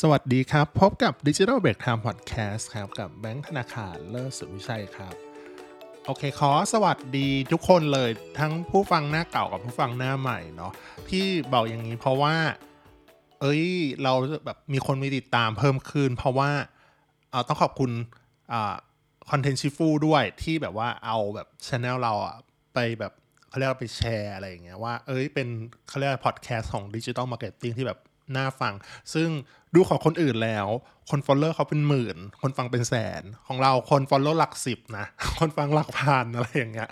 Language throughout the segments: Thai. สวัสดีครับพบกับ Digital Break Time Podcast ครับกับแบงค์ธนาคารเลิศสุวิชัยครับโอเคขอสวัสดีทุกคนเลยทั้งผู้ฟังหน้าเก่ากับผู้ฟังหน้าใหม่เนาะที่บอกอย่างนี้เพราะว่าเราแบบมีคนมีติดตามเพิ่มขึ้นเพราะว่าต้องขอบคุณContent Shifu ด้วยที่แบบว่าเอาแบบ channel เราไปแบบเขาเรียกไปแชร์อะไรอย่างเงี้ยว่าเป็นเขาเรียก podcast ของ Digital Marketing ที่แบบน่าฟังซึ่งดูของคนอื่นแล้วคน follower เขาเป็นหมื่นคนฟังเป็นแสนของเราคน follow หลักสิบนะคนฟังหลักพันอะไรอย่างเงี้ย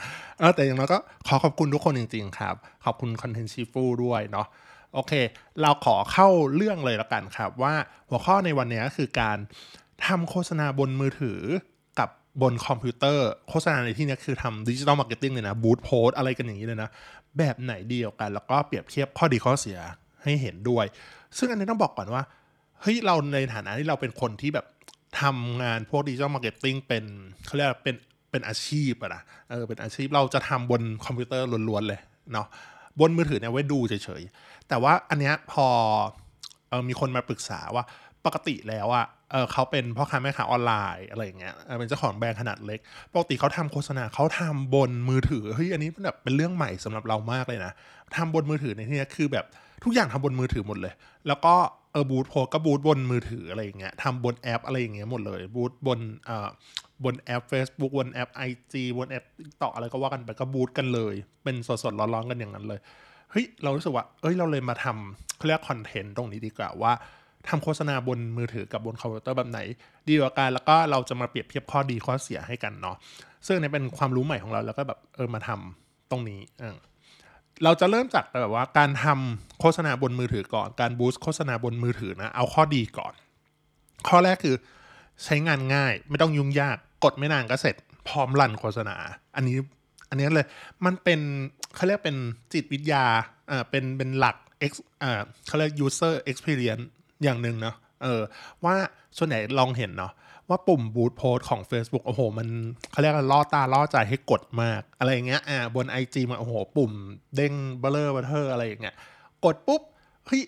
แต่อย่างน้อยก็ขอขอบคุณทุกคนจริงๆครับขอบคุณ Content Shifu ด้วยเนาะโอเคเราขอเข้าเรื่องเลยละกันครับว่าหัวข้อในวันนี้คือการทำโฆษณาบนมือถือกับบนคอมพิวเตอร์โฆษณาในที่นี้คือทำ Digital Marketing เลยนะบูทโพสอะไรกันอย่างนี้เลยนะแบบไหนเดียวกันแล้วก็เปรียบเทียบข้อดีข้อเสียให้เห็นด้วยซึ่งอันนี้ต้องบอกก่อนว่าเฮ้ยเราในฐานะที่เราเป็นคนที่แบบทำงานพวก Digital Marketing เป็นเขาเรียกเป็นอาชีพอะนะเป็นอาชีพเราจะทำบนคอมพิวเตอร์ล้วนๆเลยเนาะบนมือถือเนี่ยไว้ดูเฉยๆแต่ว่าอันเนี้ยพอมีคนมาปรึกษาว่าปกติแล้วอ่ะเขาเป็นพ่อค้าแม่ค้าออนไลน์อะไรอย่างเงี้ยเป็นเจ้าของแบรนด์ขนาดเล็กปกติเขาทำโฆษณาเขาทำบนมือถือเฮ้ยอันนี้แบบเป็นเรื่องใหม่สำหรับเรามากเลยนะทำบนมือถือในที่นี้คือแบบทุกอย่างทำบนมือถือหมดเลยแล้วก็บูทโพสก็บูทบนมือถืออะไรอย่างเงี้ยทำบนแอปอะไรอย่างเงี้ยหมดเลยบูทบนแอป Facebook บนแอป IG บนแอป TikTok อะไรก็ว่ากันไปก็บูทกันเลยเป็นสดๆร้อนๆกันอย่างนั้นเลยเฮ้ยเรารู้สึกว่าเราเลยมาทำเขาเรียกคอนเทนต์ตรงนี้ดีกว่าว่าทำโฆษณาบนมือถือกับบนคอมพิวเตอร์แบบไหนดีกว่ากันแล้วก็เราจะมาเปรียบเทียบข้อดีข้อเสียให้กันเนาะซึ่งนี่เป็นความรู้ใหม่ของเราแล้วก็แบบมาทำตรงนี้เราจะเริ่มจากแบบว่าการทำโฆษณาบนมือถือก่อนการบูสต์โฆษณาบนมือถือนะเอาข้อดีก่อนข้อแรกคือใช้งานง่ายไม่ต้องยุ่งยากกดไม่นานก็เสร็จพร้อมรันโฆษณาอันนี้เลยมันเป็นเขาเรียกเป็นจิตวิทยาเป็นหลักเขาเรียก user experience อย่างนึงเนาะว่าส่วนไหนลองเห็นเนาะว่าปุ่มบูทโพสของ Facebook โอ้โหมันเขาเรียกว่าล่อตาล่อใจให้กดมากอะไรอย่างเงี้ยบน IG มันโอ้โหปุ่มเด้งเบลอเทออะไรอย่างเงี้ยกดปุ๊บเฮ้ย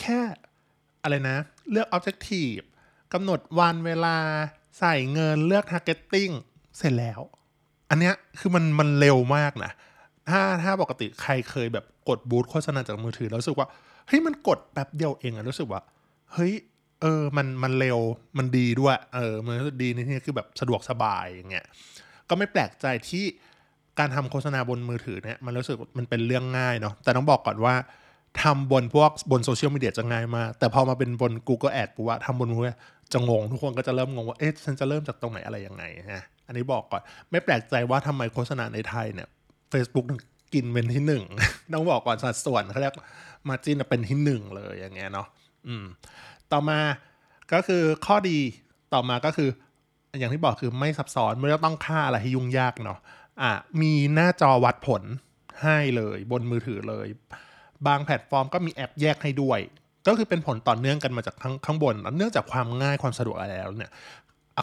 แค่อะไรนะเลือก Objective กำหนดวันเวลาใส่เงินเลือก Targeting เสร็จแล้วอันเนี้ยคือมันเร็วมากนะถ้าปกติใครเคยแบบกดบูทโฆษณาจากมือถือแล้วรู้สึกว่าเฮ้ยมันกดแป๊บเดียวเองอะรู้สึกว่าเฮ้ยมันเร็วมันดีด้วยมันดีในที่นี้คือแบบสะดวกสบายอย่างเงี้ยก็ไม่แปลกใจที่การทำโฆษณาบนมือถือเนี่ยมันรู้สึกมันเป็นเรื่องง่ายเนาะแต่ต้องบอกก่อนว่าทำบนพวกบนโซเชียลมีเดียจะง่ายมากแต่พอมาเป็นบน Google Ad ปุ๊บทำบนมือถือจะงงทุกคนก็จะเริ่มงงว่าเอ๊ะฉันจะเริ่มจากตรงไหนอะไรยังไงฮะอันนี้บอกก่อนไม่แปลกใจว่าทำไมโฆษณาในไทยเนี่ย Facebook กินเป็นที่ 1 ต้องบอกก่อนสัดส่วนเขาเรียก margin เป็นที่ 1 เลยอย่างเงี้ยเนาะต่อมาก็คือข้อดีต่อมาก็คืออย่างที่บอกคือไม่ซับซ้อนไม่ต้องค่าอะไรให้ยุ่งยากเนาะมีหน้าจอวัดผลให้เลยบนมือถือเลยบางแพลตฟอร์มก็มีแอปแยกให้ด้วยก็คือเป็นผลต่อเนื่องกันมาจากข้างบนเนื่องจากความง่ายความสะดวกอะไรแล้วเนี่ย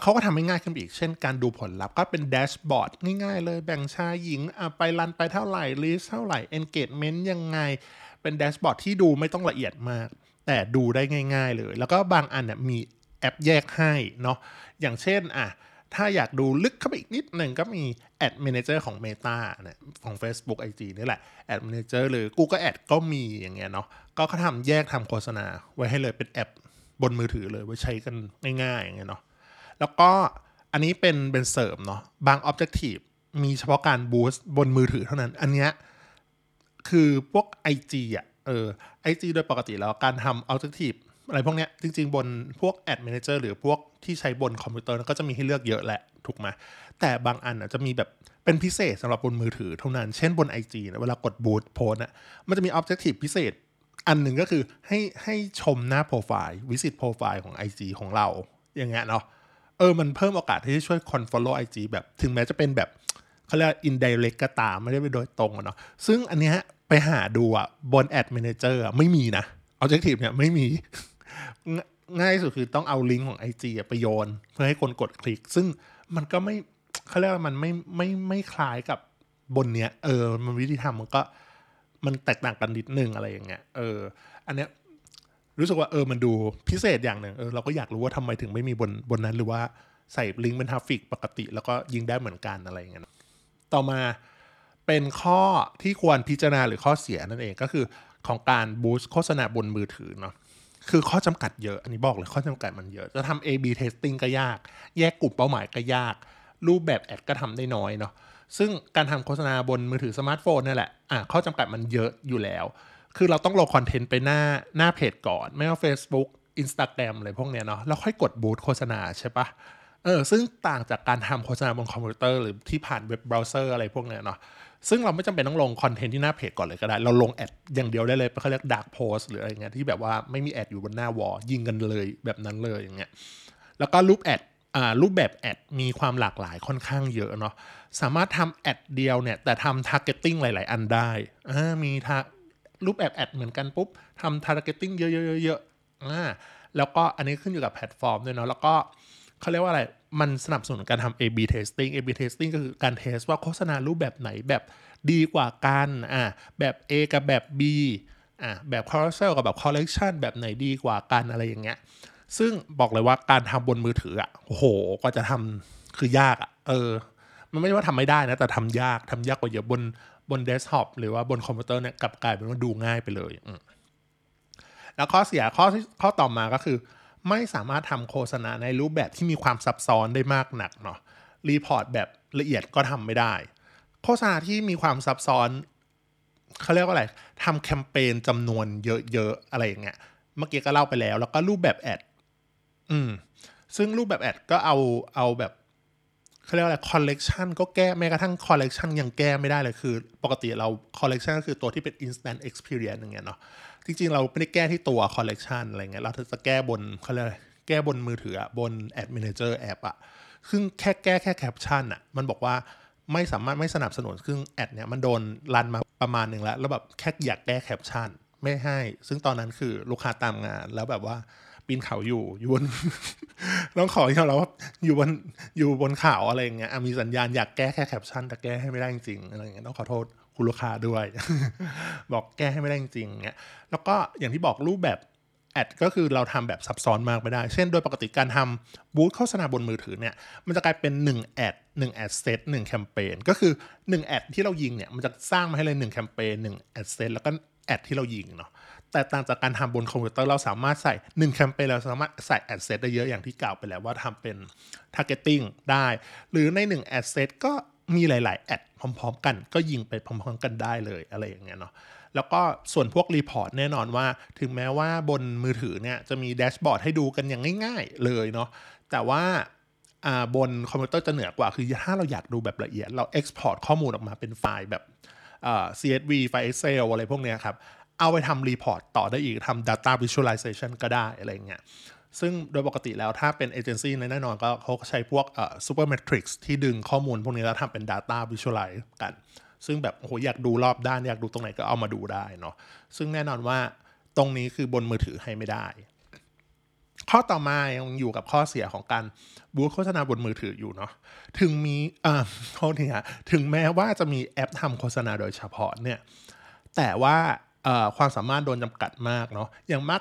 เขาก็ทำให้ง่ายขึ้นอีกเช่นการดูผลลัพธ์ก็เป็นแดชบอร์ดง่ายๆเลยแบ่งชายหญิงไปรันไปเท่าไหร่ลิสเท่าไหร่ engagement ยังไงเป็นแดชบอร์ดที่ดูไม่ต้องละเอียดมากแต่ดูได้ง่ายๆเลยแล้วก็บางอันเนี่ยมีแอปแยกให้เนาะอย่างเช่นถ้าอยากดูลึกเข้าไปอีกนิดหนึ่งก็มี Ad Manager ของ Meta เนี่ยของ Facebook IG นี่แหละ Ad Manager หรือ Google Ad ก็มีอย่างเงี้ยเนาะก็เขาทำแยกทำโฆษณาไว้ให้เลยเป็นแอปบนมือถือเลยไว้ใช้กันง่ายๆอย่างเงี้ยเนาะแล้วก็อันนี้เป็นเสริมเนาะบาง Objective มีเฉพาะการบูสต์บนมือถือเท่านั้นอันเนี้ยคือพวก IG IG โดยปกติแล้วการทำ Objective อะไรพวกเนี้ยจริงๆบนพวก Ad Manager หรือพวกที่ใช้บนคอมพิวเตอร์ก็จะมีให้เลือกเยอะแหละถูกไหมแต่บางอันจะมีแบบเป็นพิเศษสำหรับบนมือถือเท่านั้นเช่นบน IG นะเวลากดบูทโพสนะมันจะมี Objective พิเศษอันหนึ่งก็คือให้ชมหน้าโปรไฟล์ Visit Profile ของ IG ของเราอย่างเงี้ยเนาะมันเพิ่มโอกาสที่จะช่วยคน follow IG แบบถึงแม้จะเป็นแบบเขาเรียก indirect ก็ตามไม่ได้ไปโดยตรงเนาะซึ่งอันเนี้ยไปหาดูบน Ad Manager ไม่มีนะ Objective เนี่ยไม่มี ง่ายสุดคือต้องเอาลิงก์ของ IG ไปโยนเพื่อให้คนกดคลิกซึ่งมันก็ไม่เขาเรียกว่ามันไม่คล้ายกับบนเนี้ยมันวิธีทำมันแตกต่างกันนิดนึงอะไรอย่างเงี้ยอันเนี้ย รู้สึกว่ามันดูพิเศษอย่างหนึ่งเราก็อยากรู้ว่าทำไมถึงไม่มีบนนั้นหรือว่าใส่ลิงก์เป็นทราฟฟิกปกติแล้วก็ยิงได้เหมือนกันอะไรอย่างเงี้ยต่อมาเป็นข้อที่ควรพิจารณาหรือข้อเสียนั่นเองก็คือของการบูสต์โฆษณาบนมือถือเนาะคือข้อจำกัดเยอะอันนี้บอกเลยข้อจำกัดมันเยอะจะทำ A/B testing ก็ยากแยกกลุ่มเป้าหมายก็ยากรูปแบบแอดก็ทำได้น้อยเนาะซึ่งการทำโฆษณาบนมือถือสมาร์ทโฟนนี่แหละข้อจำกัดมันเยอะอยู่แล้วคือเราต้องลงคอนเทนต์ไปหน้าเพจก่อนไม่ว่า Facebook Instagram อะไรพวกเนี้ยเนาะแล้วค่อยกดบูสต์โฆษณาใช่ปะซึ่งต่างจากการทำโฆษณาบนคอมพิวเตอร์หรือที่ผ่านเว็บเบราว์เซอร์อะไรพวกเนี้ยเนาะซึ่งเราไม่จำเป็นต้องลงคอนเทนต์ที่หน้าเพจก่อนเลยก็ได้เราลงแอดอย่างเดียวได้เลยเขาเรียกดาร์กโพสหรืออะไรเงี้ยที่แบบว่าไม่มีแอดอยู่บนหน้าวอลยิงกันเลยแบบนั้นเลยอย่างเงี้ยแล้วก็รูปแบบแอดมีความหลากหลายค่อนข้างเยอะเนาะสามารถทำแอดเดียวเนี่ยแต่ทำทาร์เก็ตติ้งหลายๆอันได้มีรูปแบบแอดเหมือนกันปุ๊บทำทาร์เก็ตติ้งเยอะๆๆแล้วก็อันนี้ขึ้นอยู่กับแพลตฟอร์มด้วยเนาะแล้วก็เขาเรียกว่าอะไรมันสนับสนุนการทำ A/B testing A/B testing ก็คือการเทสว่าโฆษณารูปแบบไหนแบบดีกว่ากันแบบ A กับแบบ B แบบ carousel กับแบบ collection แบบไหนดีกว่ากันอะไรอย่างเงี้ยซึ่งบอกเลยว่าการทำบนมือถือโอ้โหกว่าจะทำคือยากมันไม่ใช่ว่าทำไม่ได้นะแต่ทำยากกว่าเยอะบน desktop หรือว่าบนคอมพิวเตอร์เนี่ยกลับกลายเป็นว่าดูง่ายไปเลยแล้วข้อเสียข้อต่อมาก็คือไม่สามารถทำโฆษณาในรูปแบบที่มีความซับซ้อนได้มากนักเนาะรีพอร์ตแบบละเอียดก็ทำไม่ได้โฆษณาที่มีความซับซ้อนเขาเรียกว่าอะไรทำแคมเปญจำนวนเยอะๆอะไรอย่างเงี้ยเมื่อกี้ก็เล่าไปแล้วก็รูปแบบแอดซึ่งรูปแบบแอดก็เอาแบบเขาเรียกว่าอะไรคอลเลกชันก็แก้แม้กระทั่งคอลเลกชันยังแก้ไม่ได้เลยคือปกติเราคอลเลกชันก็คือตัวที่เป็น instant experience อย่างเงี้ยเนาะจริงๆเราไม่ได้แก้ที่ตัวคอลเลกชันอะไรเงี้ยเราจะแก้บนเขาเรียกอะไรแก้บนมือถือบน Ad Manager แอปซึ่งแค่แคปชั่นมันบอกว่าไม่สามารถไม่สนับสนุนซึ่งแอดเนี่ยมันโดนรันมาประมาณนึงแล้วแบบแค่อยากแก้แคปชั่นไม่ให้ซึ่งตอนนั้นคือลูกค้าตามงานแล้วแบบว่าปีนเขาอยู่บนต้องขออย่างเราว่าอยู่บนเขาอะไรอย่างเงี้ยมีสัญญาณอยากแก้แค่แคปชั่นแต่แก้ให้ไม่ได้จริงๆอะไรอย่างเงี้ยต้องขอโทษคุณลูกค้าด้วย บอกแก้ให้ไม่ได้จริงๆเงี้ยแล้วก็อย่างที่บอกรูปแบบแอดก็คือเราทำแบบซับซ้อนมากไม่ได้เช่นโดยปกติการทำบูสต์โฆษณาบนมือถือเนี่ยมันจะกลายเป็น1 แอดเซต1แคมเปญก็คือ1แอดที่เรายิงเนี่ยมันจะสร้างมาให้เลย1แคมเปญ1แอดเซตแล้วก็แอดที่เรายิงเนาะแต่ต่างจากการทำบนคอมพิวเตอร์เราสามารถใส่1แคมเปญเราสามารถใส่แอดเซตได้เยอะอย่างที่กล่าวไปแล้วว่าทำเป็น targeting ได้หรือใน1แอดเซตก็มีหลายๆแอดพร้อมๆกันก็ยิงไปพร้อมๆกันได้เลยอะไรอย่างเงี้ยเนาะแล้วก็ส่วนพวกรีพอร์ตแน่นอนว่าถึงแม้ว่าบนมือถือเนี่ยจะมีแดชบอร์ดให้ดูกันอย่างง่ายๆเลยเนาะแต่ว่าบนคอมพิวเตอร์จะเหนือกว่าคือถ้าเราอยากดูแบบละเอียดเราเอ็กซ์พอร์ตข้อมูลออกมาเป็นไฟล์แบบ CSV ไฟล์ Excel อะไรพวกเนี้ยครับเอาไปทำรีพอร์ตต่อได้อีกทำ data visualization ก็ได้อะไรเงี้ยซึ่งโดยปกติแล้วถ้าเป็นเอเจนซี่แน่นอนก็เขาใช้พวกsuper matrix ที่ดึงข้อมูลพวกนี้แล้วทำเป็น data visualize กันซึ่งแบบโอ้โหอยากดูรอบด้านอยากดูตรงไหนก็เอามาดูได้เนาะซึ่งแน่นอนว่าตรงนี้คือบนมือถือให้ไม่ได้ข้อต่อมายังอยู่กับข้อเสียของการบูสต์โฆษณาบนมือถืออยู่เนาะถึงแม้ว่าจะมีแอปทำโฆษณาโดยเฉพาะเนี่ยแต่ว่าความสามารถโดนจำกัดมากเนาะอย่างมาก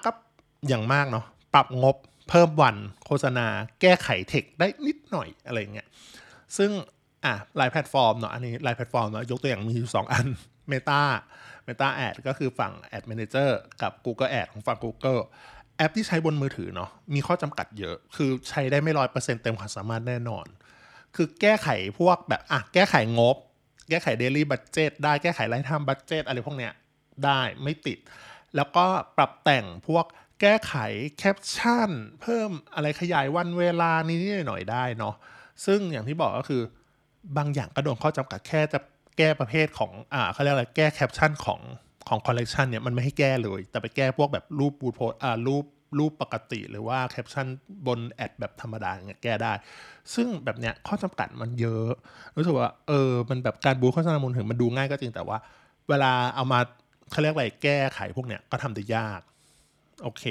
เนาะปรับงบเพิ่มวันโฆษณาแก้ไขเทคได้นิดหน่อยอะไรเงี้ยซึ่งหลายแพลตฟอร์มเนาะอันนี้หลายแพลตฟอร์มเนาะยกตัวอย่างมีอยู่2อัน Meta Ad ก็คือฝั่ง Ad Manager กับ Google Ad ของฝั่ง Google แอปที่ใช้บนมือถือเนาะมีข้อจำกัดเยอะคือใช้ได้ไม่ 100% เต็มความสามารถแน่นอนคือแก้ไขพวกแบบแก้ไขงบแก้ไข Daily Budget ได้แก้ไข Live Time Budget อะไรพวกเนี้ยได้ไม่ติดแล้วก็ปรับแต่งพวกแก้ไขแคปชั่นเพิ่มอะไรขยายวันเวลานิดหน่อยได้เนาะซึ่งอย่างที่บอกก็คือบางอย่างกระโดดข้อจำกัดแค่จะแก้ประเภทของเขาเรียกอะไรแก้แคปชั่นของคอลเลกชันเนี่ยมันไม่ให้แก้เลยแต่ไปแก้พวกแบบรูปบูทโพสรูปปกติหรือว่าแคปชั่นบนแอดแบบธรรมดาเนี่ยแก้ได้ซึ่งแบบเนี้ยข้อจำกัดมันเยอะรู้สึกว่ามันแบบการบูทโฆษณาบนมือถือมันดูง่ายก็จริงแต่ว่าเวลาเอามาเขาเรียกอะไรแก้ไขพวกเนี้ยก็ทำได้ยากโอเค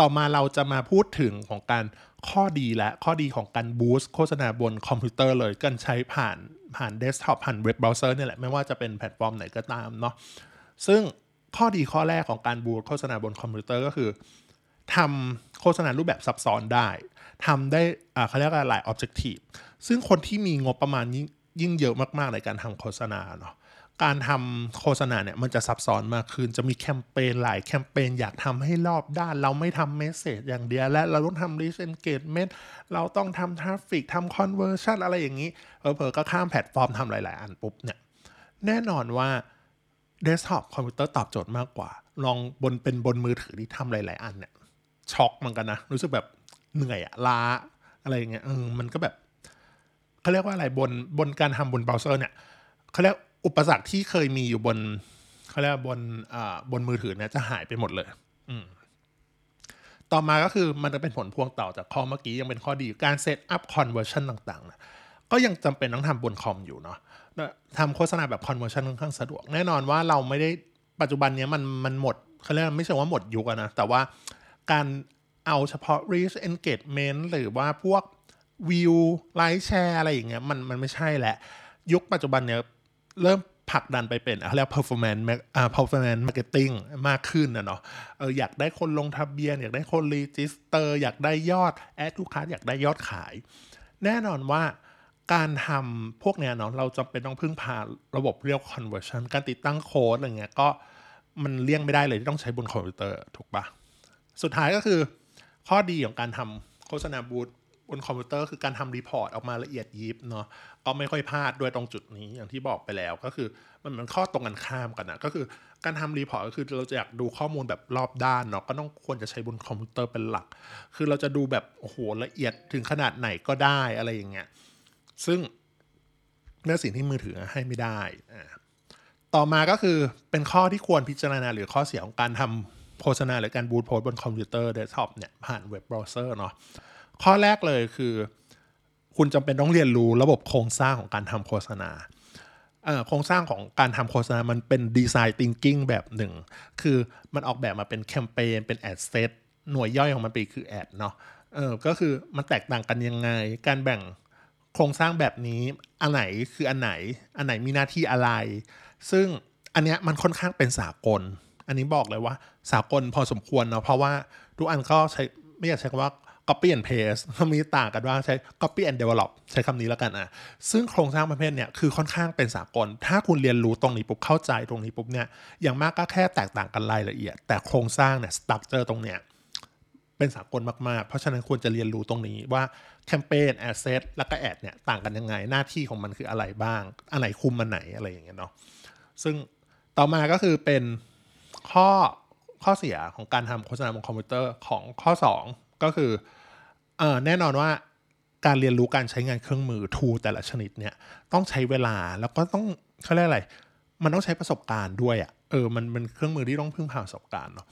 ต่อมาเราจะมาพูดถึงของการข้อดีและข้อดีของการบูสต์โฆษณาบนคอมพิวเตอร์เลยการใช้ผ่านเดสก์ท็อปผ่านเว็บเบราว์เซอร์เนี่ยแหละไม่ว่าจะเป็นแพลตฟอร์มไหนก็ตามเนาะซึ่ง ข้อดีข้อแรกของการบูตโฆษณาบนคอมพิวเตอร์ก็คือทำโฆษณารูปแบบซับซ้อนได้ทำได้เขาเรียกว่าหลาย objective ซึ่งคนที่มีงบประมาณยิ่งเยอะมากๆในการทำโฆษณาเนาะการทำโฆษณาเนี่ยมันจะซับซ้อนมากขึ้นจะมีแคมเปญหลายแคมเปญอยากทำให้รอบด้านเราไม่ทำเมสเสจอย่างเดียวและเราต้องทำ reach engagement เราต้องทำ traffic ทำ conversion อะไรอย่างนี้เผลอก็ข้ามแพลตฟอร์มทำหลายๆอันปุ๊บเนี่ยแน่นอนว่าเดสก์ท็อปคอมพิวเตอร์ตอบโจทย์มากกว่าลองบนมือถือที่ทำหลายๆอันเนี่ยช็อกเหมือนกันนะรู้สึกแบบเหนื่อยอะล้าอะไรอย่างเงี้ยมันก็แบบเขาเรียกว่าอะไรบนการทำบนเบราว์เซอร์เนี่ยเขาเรียกอุปสรรคที่เคยมีอยู่บนเขาเรียกว่าบนมือถือเนี่ยจะหายไปหมดเลยต่อมาก็คือมันจะเป็นผลพวงต่อจากข้อเมื่อกี้ยังเป็นข้อดีการเซตอัพคอนเวอร์ชั่นต่างๆนะก็ยังจำเป็นต้องทำบนคอมอยู่เนาะทำโฆษณาแบบคอนเวอร์ชั่นค่อนข้างสะดวกแน่นอนว่าเราไม่ได้ปัจจุบันนี้มันหมดเขาเรียกไม่ใช่ว่าหมดยุคนะแต่ว่าการเอาเฉพาะ reach engagement หรือว่าพวกวิวไลค์แชร์อะไรอย่างเงี้ยมันไม่ใช่แหละยุคปัจจุบันเนี่ยเริ่มผลักดันไปเป็นเขาเรียก performance marketing มากขึ้นนะเนาะอยากได้คนลงทะเบียนอยากได้คน register อยากได้ยอดแอดลูกค้าอยากได้ยอดขายแน่นอนว่าการทำพวกเนี้ยเนาะเราจำเป็นต้องพึ่งพาระบบเรียก conversion การติดตั้งโค้ดอะไรเงี้ยก็มันเลี่ยงไม่ได้เลยที่ต้องใช้บนคอมพิวเตอร์ถูกปะสุดท้ายก็คือข้อดีของการทำโฆษณาบูธบนคอมพิวเตอร์คือการทำรีพอร์ตออกมาละเอียดยิบเนาะก็ไม่ค่อยพลาดด้วยตรงจุดนี้อย่างที่บอกไปแล้วก็คือมันเหมือนข้อตรงกันข้ามกันนะก็คือการทำรีพอร์ตก็คือเราจะอยากดูข้อมูลแบบรอบด้านเนาะก็ต้องควรจะใช้บนคอมพิวเตอร์เป็นหลักคือเราจะดูแบบโอ้โหละเอียดถึงขนาดไหนก็ได้อะไรอย่างเงี้ยซึ่งนั่นสิ่งที่มือถือให้ไม่ได้ต่อมาก็คือเป็นข้อที่ควรพิจารณาหรือข้อเสียของการทำโฆษณาหรือการบูตโพสต์บนคอมพิวเตอร์เดสก์ท็อปเนี่ยผ่านเว็บเบราว์เซอร์เนาะข้อแรกเลยคือคุณจำเป็นต้องเรียนรู้ระบบโครงสร้างของการทำโฆษณาโครงสร้างของการทำโฆษณามันเป็นดีไซน์ทิงกิ้งแบบหนึ่งคือมันออกแบบมาเป็นแคมเปญเป็นแอดเซตหน่วยย่อยของมันไปคือแอดเนาะก็คือมันแตกต่างกันยังไงการแบ่งโครงสร้างแบบนี้อันไหนคืออันไหนมีหน้าที่อะไรซึ่งอันเนี้ยมันค่อนข้างเป็นสากลอันนี้บอกเลยว่าสากลพอสมควรเนาะเพราะว่าทุกอันก็ใช้ไม่อยากใช้คำว่าcopy and paste มีต่างกันว่าใช้ copy and develop ใช้คำนี้แล้วกันซึ่งโครงสร้างประเภทเนี่ยคือค่อนข้างเป็นสากลถ้าคุณเรียนรู้ตรงนี้ปุ๊บเข้าใจตรงนี้ปุ๊บเนี่ยอย่างมากก็แค่แตกต่างกันรายละเอียดแต่โครงสร้างเนี่ย structure ตรงเนี้ยเป็นสากลมากๆเพราะฉะนั้นควรจะเรียนรู้ตรงนี้ว่าแคมเปญ asset แล้วก็ ad เนี่ยต่างกันยังไงหน้าที่ของมันคืออะไรบ้างอันไหนคุมมันไหนอะไรอย่างเงี้ยเนาะซึ่งต่อมาก็คือเป็นข้อเสียของการทำโฆษณาบนคอมพิวเตอร์ของข้อ2ก็คือแน่นอนว่าการเรียนรู้การใช้งานเครื่องมือ tool แต่ละชนิดเนี่ยต้องใช้เวลาแล้วก็ต้องเค้าเรียกอะไรมันต้องใช้ประสบการณ์ด้วยมันเครื่องมือที่ต้องพึ่งพาประสบการณ์เนาะ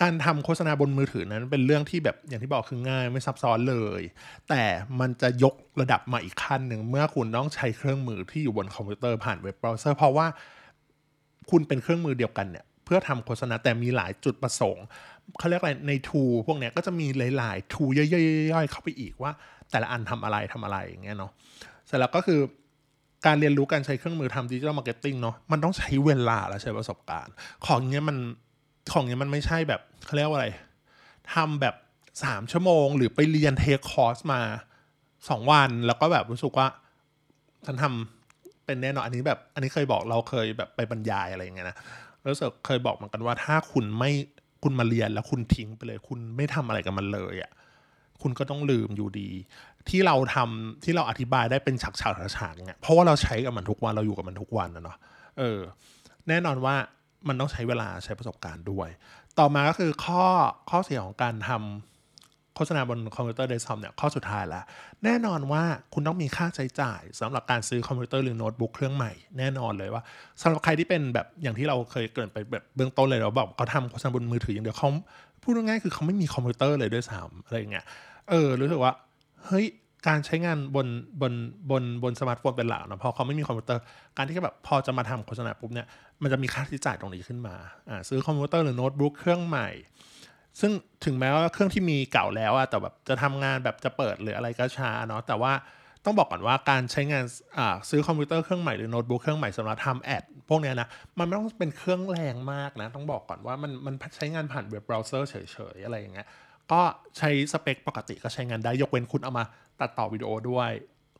การทำโฆษณาบนมือถือนั้นเป็นเรื่องที่แบบอย่างที่บอกคือง่ายไม่ซับซ้อนเลยแต่มันจะยกระดับมาอีกขั้นนึงเมื่อคุณต้องใช้เครื่องมือที่อยู่บนคอมพิวเตอร์ผ่านเว็บเบราว์เซอร์เพราะว่าคุณเป็นเครื่องมือเดียวกันเนี่ยเพื่อทำโฆษณาแต่มีหลายจุดประสงค์เขาเรียกอะไรใน tool พวกเนี้ยก็จะมีหลายๆ tool ย่อยๆเข้าไปอีกว่าแต่ละอันทำอะไรอย่างเงี้ยเนาะเสร็จแล้วก็คือการเรียนรู้การใช้เครื่องมือทำ Digital Marketing เนาะมันต้องใช้เวลาและใช้ประสบการณ์ของเงี้ยมันไม่ใช่แบบเขาเรียกว่าอะไรทำแบบ3ชั่วโมงหรือไปเรียนเทคคอร์สมา2วันแล้วก็แบบรู้สึกว่าฉันทำเป็นแน่นอนอันนี้แบบอันนี้เคยบอกเราเคยแบบไปบรรยายอะไรอย่างเงี้ยนะแล้วเคยบอกเหมือนกันว่าถ้าคุณมาเรียนแล้วคุณทิ้งไปเลยคุณไม่ทำอะไรกับมันเลยอ่ะคุณก็ต้องลืมอยู่ดีที่เราทำที่เราอธิบายได้เป็นฉากๆอย่างเงี้ยเพราะว่าเราใช้กับมันทุกวันเราอยู่กับมันทุกวันนะเนาะแน่นอนว่ามันต้องใช้เวลาใช้ประสบการณ์ด้วยต่อมาก็คือข้อเสียของการทำโฆษณาบนคอมพิวเตอร์เดสก์ท็อปเนี่ยข้อสุดท้ายละแน่นอนว่าคุณต้องมีค่าใช้จ่ายสำหรับการซื้อคอมพิวเตอร์หรือโน้ตบุ๊กเครื่องใหม่แน่นอนเลยว่าสำหรับใครที่เป็นแบบอย่างที่เราเคยเกริ่นไปแบบเบื้องต้นเลยเราบอกเขาทำโฆษณาบนมือถืออย่างเดียวเขาพูดง่ายๆคือเขาไม่มีคอมพิวเตอร์เลยด้วยซ้ำอะไรอย่างเงี้ยรู้สึกว่าเฮ้ยการใช้งานบนสมาร์ทโฟนเป็นหลักนะพอเขาไม่มีคอมพิวเตอร์การที่แบบพอจะมาทำโฆษณาปุ๊บเนี่ยมันจะมีค่าใช้จ่ายตรงนี้ขึ้นมาซื้อคอมพิวเตอร์หรือโน้ตบุ๊กเครื่องใหม่ซึ่งถึงแม้ว่าเครื่องที่มีเก่าแล้วอะแต่แบบจะทำงานแบบจะเปิดหรืออะไรก็ช้าเนาะแต่ว่า ต้องบอกก่อนว่าการใช้งานซื้อคอมพิวเตอร์เครื่องใหม่หรือโน้ตบุ๊กเครื่องใหม่สำหรับทำแอดพวกนี้นะมันไม่ต้องเป็นเครื่องแรงมากนะต้องบอกก่อนว่ามันใช้งานผ่านเว็บเบราว์เซอร์เฉยๆอะไรอย่างเงี้ยก็ใช้สเปคปกติก็ใช้งานได้ยกเว้นคุณเอามาตัดต่อวิดีโอด้วย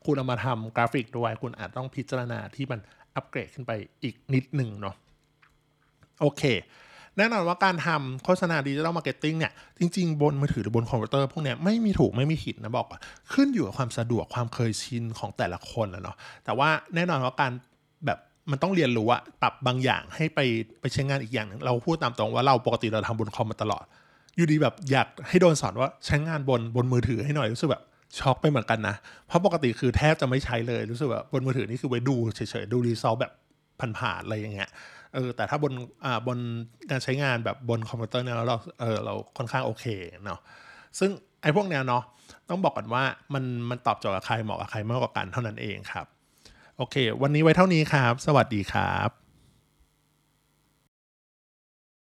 คุณเอามาทำกราฟิกด้วยคุณอาจต้องพิจารณาที่มันอัปเกรดขึ้นไปอีกนิดนึงเนาะโอเคแน่นอนว่าการทำโฆษณา Digital Marketing เนี่ยจริงๆบนมือถือหรือบนคอมพิวเตอร์พวกเนี้ยไม่มีถูกไม่มีผิดนะบอกว่าขึ้นอยู่กับความสะดวกความเคยชินของแต่ละคนแล้วเนาะแต่ว่าแน่นอนว่าการแบบมันต้องเรียนรู้อะปรับบางอย่างให้ไปใช้งานอีกอย่างนึงเราพูดตามตรงว่าเราปกติเราทำบนคอมมาตลอดอยู่ดีแบบอยากให้โดนสอนว่าใช้งานบนมือถือให้หน่อยรู้สึกแบบช็อกไปเหมือนกันนะเพราะปกติคือแทบจะไม่ใช้เลยรู้สึกแบบบนมือถือนี่คือไว้ดูเฉยๆดูรีซอสแบบผ่านๆอะไรอย่างเงี้ยแต่ถ้าบนการใช้งานแบบบนคอมพิวเตอร์เนี่ยเราค่อนข้างโอเคเนาะซึ่งไอ้พวกแนวเนาะต้องบอกก่อนว่ามันตอบโจทย์กับใครเหมาะกับใครมากกว่ากันเท่านั้นเองครับโอเควันนี้ไว้เท่านี้ครับสวัสดีครับ